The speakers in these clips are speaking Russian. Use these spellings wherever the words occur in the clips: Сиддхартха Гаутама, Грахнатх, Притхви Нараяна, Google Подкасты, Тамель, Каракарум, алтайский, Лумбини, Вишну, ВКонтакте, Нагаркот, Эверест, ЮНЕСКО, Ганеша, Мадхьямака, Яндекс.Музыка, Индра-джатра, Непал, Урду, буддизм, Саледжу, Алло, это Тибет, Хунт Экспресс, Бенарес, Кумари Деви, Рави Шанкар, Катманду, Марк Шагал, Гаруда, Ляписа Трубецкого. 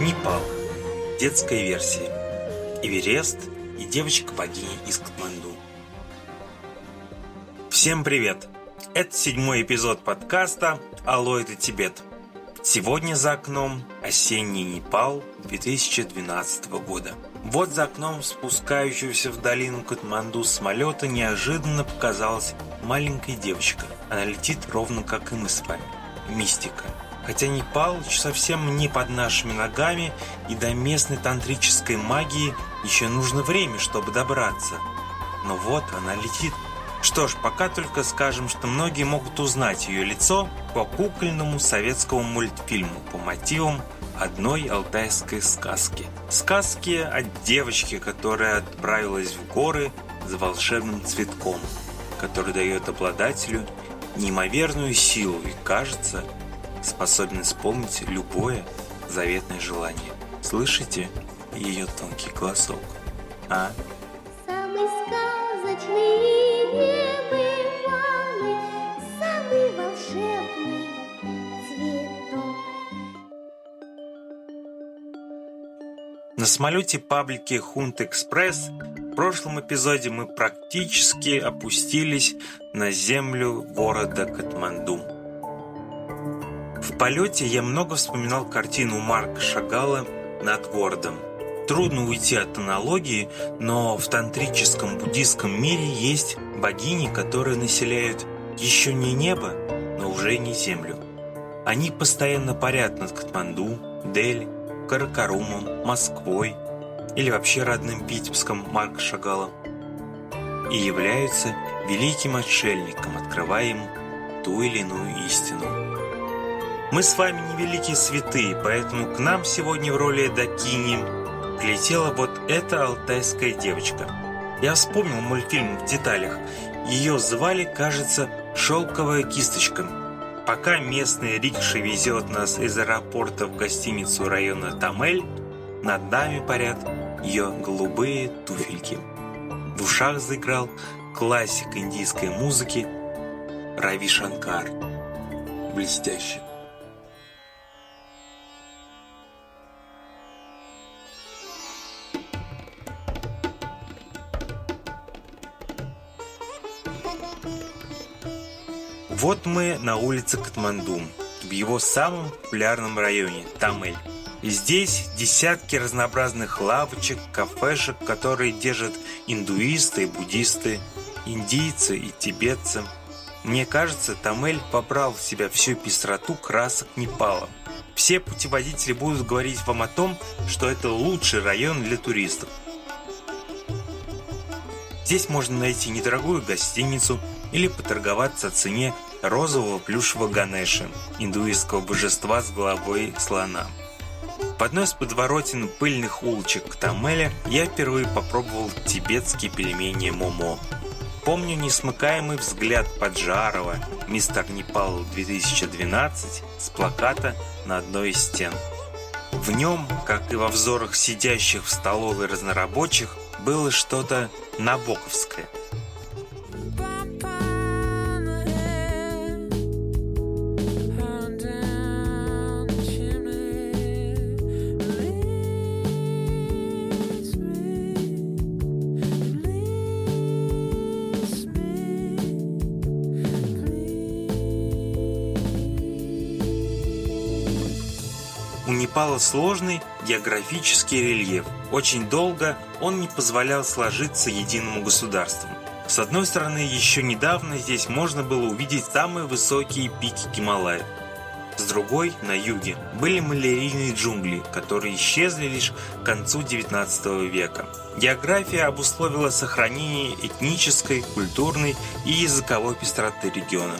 Непал. Детская версия. Эверест и девочка-богиня из Катманду. Всем привет! Это 7-й эпизод подкаста «Алло, это Тибет». Сегодня за окном осенний Непал 2012 года. Вот за окном спускающегося в долину Катманду самолета неожиданно показалась маленькая девочка. Она летит ровно как и мы с вами. Мистика. Хотя Непал совсем не под нашими ногами, и до местной тантрической магии еще нужно время, чтобы добраться. Но вот она летит. Что ж, пока только скажем, что многие могут узнать ее лицо по кукольному советскому мультфильму по мотивам одной алтайской сказки. Сказки о девочке, которая отправилась в горы за волшебным цветком, который дает обладателю неимоверную силу и, кажется, способен исполнить любое заветное желание. Слышите ее тонкий голосок? А? Самый сказочный. На самолете паблики «Хунт Экспресс» в прошлом эпизоде мы практически опустились на землю города Катманду. В полете я много вспоминал картину Марка Шагала «Над городом». Трудно уйти от аналогии, но в тантрическом буддийском мире есть богини, которые населяют еще не небо, но уже и не землю. Они постоянно парят над Катманду, Дели, Каракарумом, Москвой или вообще родным Витебском Марка Шагала и являются великим отшельником, открывая им ту или иную истину. Мы с вами не великие святые, поэтому к нам сегодня в роли дакини прилетела вот эта алтайская девочка. Я вспомнил мультфильм в деталях. Ее звали, кажется, «Шелковая кисточка». Пока местный рикша везет нас из аэропорта в гостиницу района Тамель, над нами парят ее голубые туфельки. В ушах заиграл классик индийской музыки Рави Шанкар. Блестяще. Вот мы на улице Катманду, в его самом популярном районе – Тамель. И здесь десятки разнообразных лавочек, кафешек, которые держат индуисты, буддисты, индийцы и тибетцы. Мне кажется, Тамель побрал в себя всю пестроту красок Непала. Все путеводители будут говорить вам о том, что это лучший район для туристов. Здесь можно найти недорогую гостиницу или поторговаться о цене розового плюшевого Ганеши, индуистского божества с головой слона. В одной из подворотен пыльных улочек Тамеля я впервые попробовал тибетские пельмени Момо. Помню несмыкаемый взгляд Поджарова, мистер Непал 2012, с плаката на одной из стен. В нем, как и во взорах сидящих в столовой разнорабочих, было что-то набоковское. Непала сложный географический рельеф. Очень долго он не позволял сложиться единому государству. С одной стороны, еще недавно здесь можно было увидеть самые высокие пики Гималаев. С другой, на юге, были малярийные джунгли, которые исчезли лишь к концу XIX века. География обусловила сохранение этнической, культурной и языковой пестроты региона.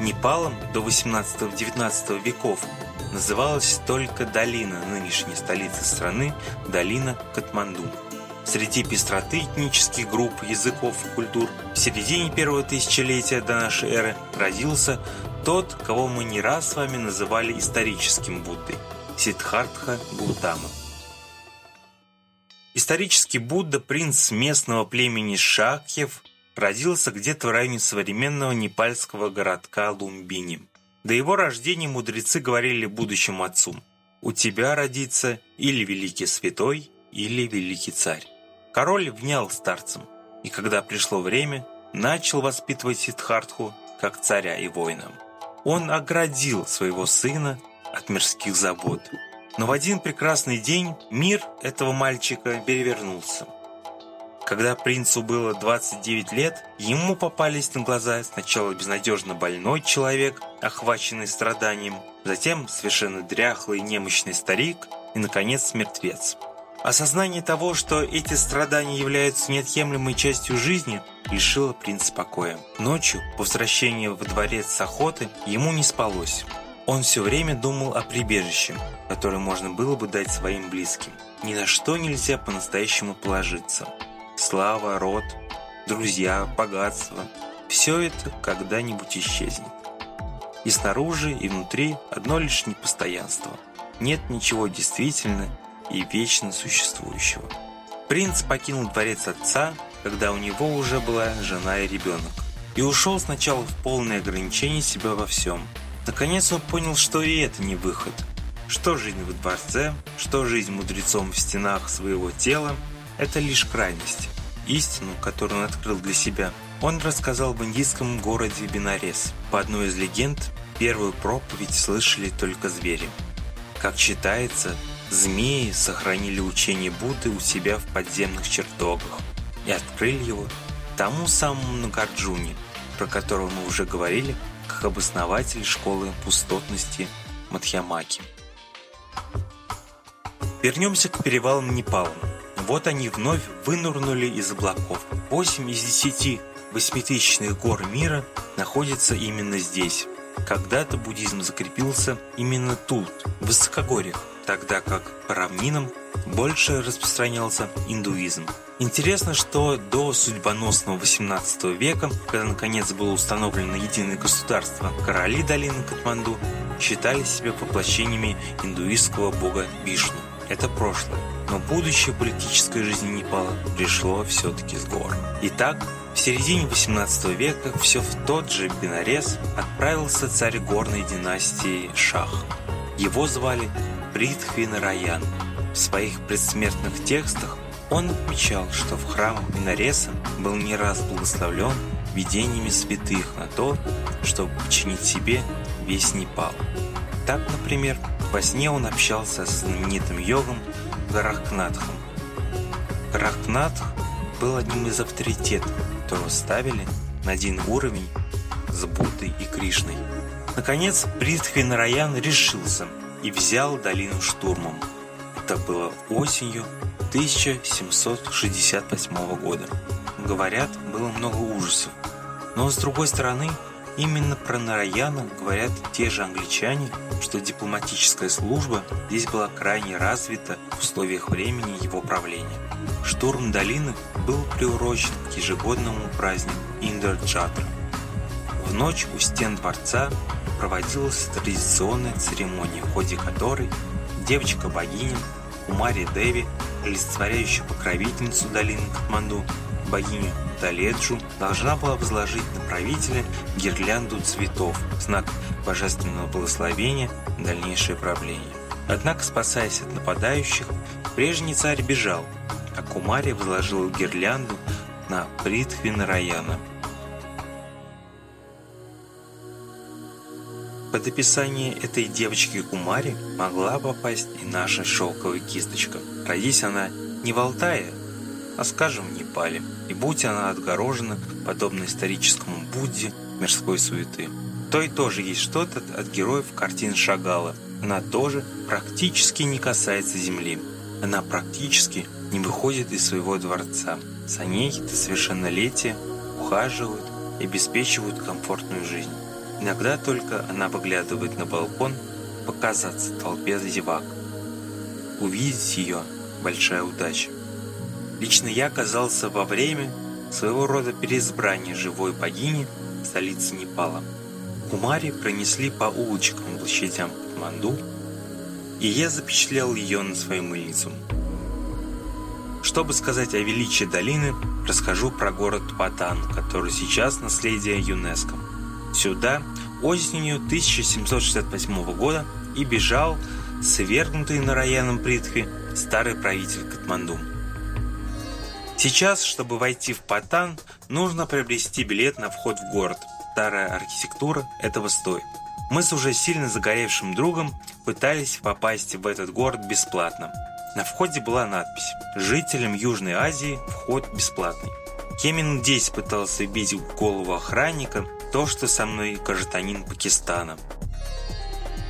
Непалом до XVIII-XIX веков называлась только долина нынешней столицы страны, долина Катманду. Среди пестроты этнических групп, языков и культур в середине первого тысячелетия до нашей эры родился тот, кого мы не раз с вами называли историческим Буддой – Сиддхартха Гаутама. Исторически Будда, принц местного племени Шакьев, родился где-то в районе современного непальского городка Лумбини. До его рождения мудрецы говорили будущему отцу: «У тебя родится или великий святой, или великий царь». Король внял старцам, и когда пришло время, начал воспитывать Сиддхартху как царя и воина. Он оградил своего сына от мирских забот. Но в один прекрасный день мир этого мальчика перевернулся. Когда принцу было 29 лет, ему попались на глаза сначала безнадежно больной человек, охваченный страданием, затем совершенно дряхлый и немощный старик и, наконец, мертвец. Осознание того, что эти страдания являются неотъемлемой частью жизни, лишило принца покоя. Ночью, по возвращении во дворец с охоты, ему не спалось. Он все время думал о прибежище, которое можно было бы дать своим близким. Ни на что нельзя по-настоящему положиться. Слава, род, друзья, богатство – все это когда-нибудь исчезнет. И снаружи, и внутри одно лишь непостоянство. Нет ничего действительно и вечно существующего. Принц покинул дворец отца, когда у него уже была жена и ребенок, и ушел сначала в полное ограничение себя во всем. Наконец он понял, что и это не выход. Что жизнь во дворце, что жизнь мудрецом в стенах своего тела – это лишь крайность. Истину, которую он открыл для себя, он рассказал в индийском городе Бенарес. По одной из легенд, первую проповедь слышали только звери. Как считается, змеи сохранили учение Будды у себя в подземных чертогах и открыли его тому самому Нагарджуне, про которого мы уже говорили, как обоснователь школы пустотности Мадхьямаки. Вернемся к перевалам Непала. Вот они вновь вынырнули из облаков. 8 из 10 восьмитысячных гор мира находятся именно здесь. Когда-то буддизм закрепился именно тут, в высокогорьях, тогда как по равнинам больше распространялся индуизм. Интересно, что до судьбоносного XVIII века, когда наконец было установлено единое государство, короли долины Катманду считали себя воплощениями индуистского бога Вишну. Это прошлое, но будущее политической жизни Непала пришло все-таки с гор. Итак, в середине XVIII века все в тот же Бенарес отправился царь горной династии Шах. Его звали Притхви Нараяна. В своих предсмертных текстах он отмечал, что в храмах Бенареса был не раз благословлен видениями святых на то, чтобы подчинить себе весь Непал. Так, например, во сне он общался с знаменитым йогом Грахнатхом. Грахнатх был одним из авторитетов, которого ставили на один уровень с Буддой и Кришной. Наконец, Притхви Нараян решился и взял долину штурмом. Это было осенью 1768 года. Говорят, было много ужасов. Но, с другой стороны, именно про Нараяна говорят те же англичане, что дипломатическая служба здесь была крайне развита в условиях времени его правления. Штурм долины был приурочен к ежегодному празднику Индра-джатра. В ночь у стен дворца проводилась традиционная церемония, в ходе которой девочка-богиня Кумари Деви, олицетворяющая покровительницу долины Катманду, богиню Саледжу, должна была возложить на правителя гирлянду цветов в знак божественного благословения на дальнейшее правление. Однако, спасаясь от нападающих, прежний царь бежал, а Кумари возложила гирлянду на Притхви Нараяна. Под описание этой девочки Кумари могла попасть и наша шелковая кисточка. Родись она не в Алтае, а, скажем, в Непале, и будь она отгорожена, подобно историческому Будде, мирской суеты. То и тоже есть что-то от героев картин Шагала. Она тоже практически не касается земли. Она практически не выходит из своего дворца. За ней до совершеннолетия ухаживают и обеспечивают комфортную жизнь. Иногда только она выглядывает на балкон показаться толпе зевак. Увидеть ее – большая удача. Лично я оказался во время своего рода переизбрания живой богини в столице Непала. Кумари пронесли по улочкам и площадям Катманду, и я запечатлел ее на свою мыльницу. Чтобы сказать о величии долины, расскажу про город Патан, который сейчас наследие ЮНЕСКО. Сюда осенью 1768 года и бежал свергнутый Нараяном Притхви старый правитель Катманду. Сейчас, чтобы войти в Патан, нужно приобрести билет на вход в город. Старая архитектура этого стоит. Мы с уже сильно загоревшим другом пытались попасть в этот город бесплатно. На входе была надпись «Жителям Южной Азии вход бесплатный». Я минут 10 пытался бить в голову охранника то, что со мной гражданин Пакистана.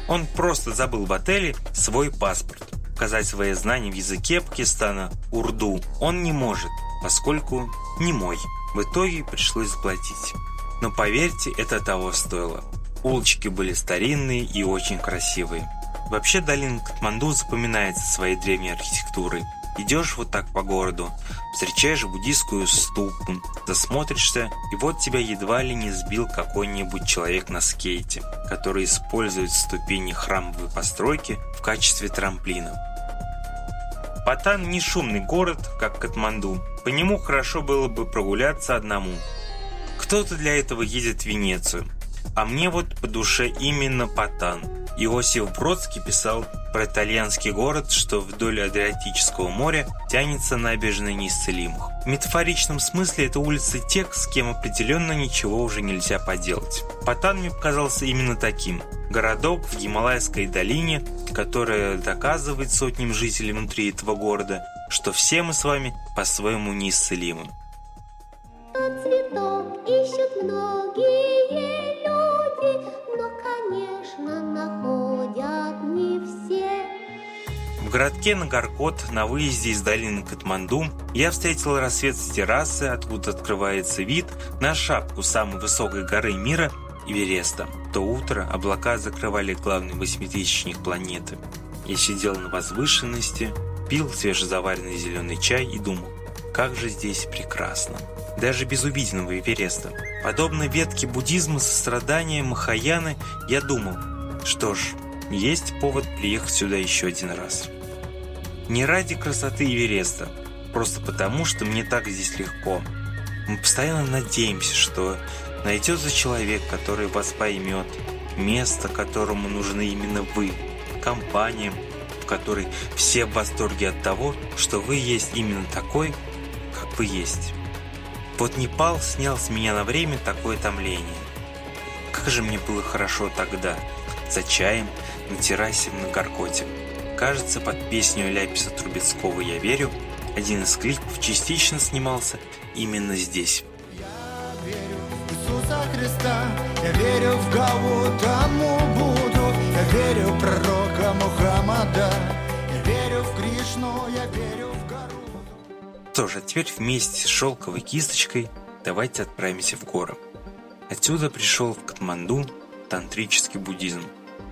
Он просто забыл в отеле свой паспорт. Показать свои знания в языке Пакистана урду он не может, поскольку немой. В итоге пришлось заплатить. Но поверьте, это того стоило. Улочки были старинные и очень красивые. Вообще долина Катманду запоминается своей древней архитектурой. Идешь вот так по городу, встречаешь буддийскую ступу, засмотришься, и вот тебя едва ли не сбил какой-нибудь человек на скейте, который использует ступени храмовой постройки в качестве трамплина. Паттан не шумный город, как Катманду. По нему хорошо было бы прогуляться одному. Кто-то для этого едет в Венецию, а мне вот по душе именно Паттан. Иосиф Бродский писал про итальянский город, что вдоль Адриатического моря тянется набережная неисцелимых. В метафоричном смысле это улицы тех, с кем определенно ничего уже нельзя поделать. Паттан мне показался именно таким. Городок в Гималайской долине, которая доказывает сотням жителей внутри этого города, что все мы с вами по-своему неисцелимы. В городке Нагаркот на выезде из долины Катманду я встретил рассвет с террасы, откуда открывается вид на шапку самой высокой горы мира – Эвереста. В то утро облака закрывали главный восьмитысячник планеты. Я сидел на возвышенности, пил свежезаваренный зеленый чай и думал, как же здесь прекрасно. Даже без увиденного Эвереста. Подобно ветке буддизма сострадания Махаяны, я думал, что ж, есть повод приехать сюда еще один раз. Не ради красоты Эвереста, просто потому, что мне так здесь легко. Мы постоянно надеемся, что найдется человек, который вас поймет, место, которому нужны именно вы, компания, в которой все в восторге от того, что вы есть именно такой, как вы есть. Вот Непал снял с меня на время такое томление. Как же мне было хорошо тогда, за чаем, на террасе на Гаркоте. Кажется, под песню Ляписа Трубецкого «Я верю» один из клипов частично снимался именно здесь. Я верю в Иисуса Христа, я верю в Гаутаму Будду, я верю в пророка Мухаммада, я верю в Кришну, я верю в Гаруту. Что же, а теперь вместе с шелковой кисточкой давайте отправимся в горы. Отсюда пришел в Катманду тантрический буддизм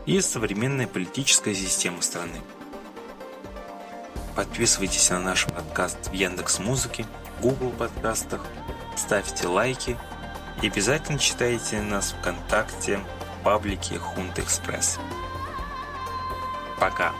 и современная политическая система страны. Подписывайтесь на наш подкаст в Яндекс.Музыке, Google Подкастах, ставьте лайки и обязательно читайте нас ВКонтакте в паблике Хунт Экспресс. Пока!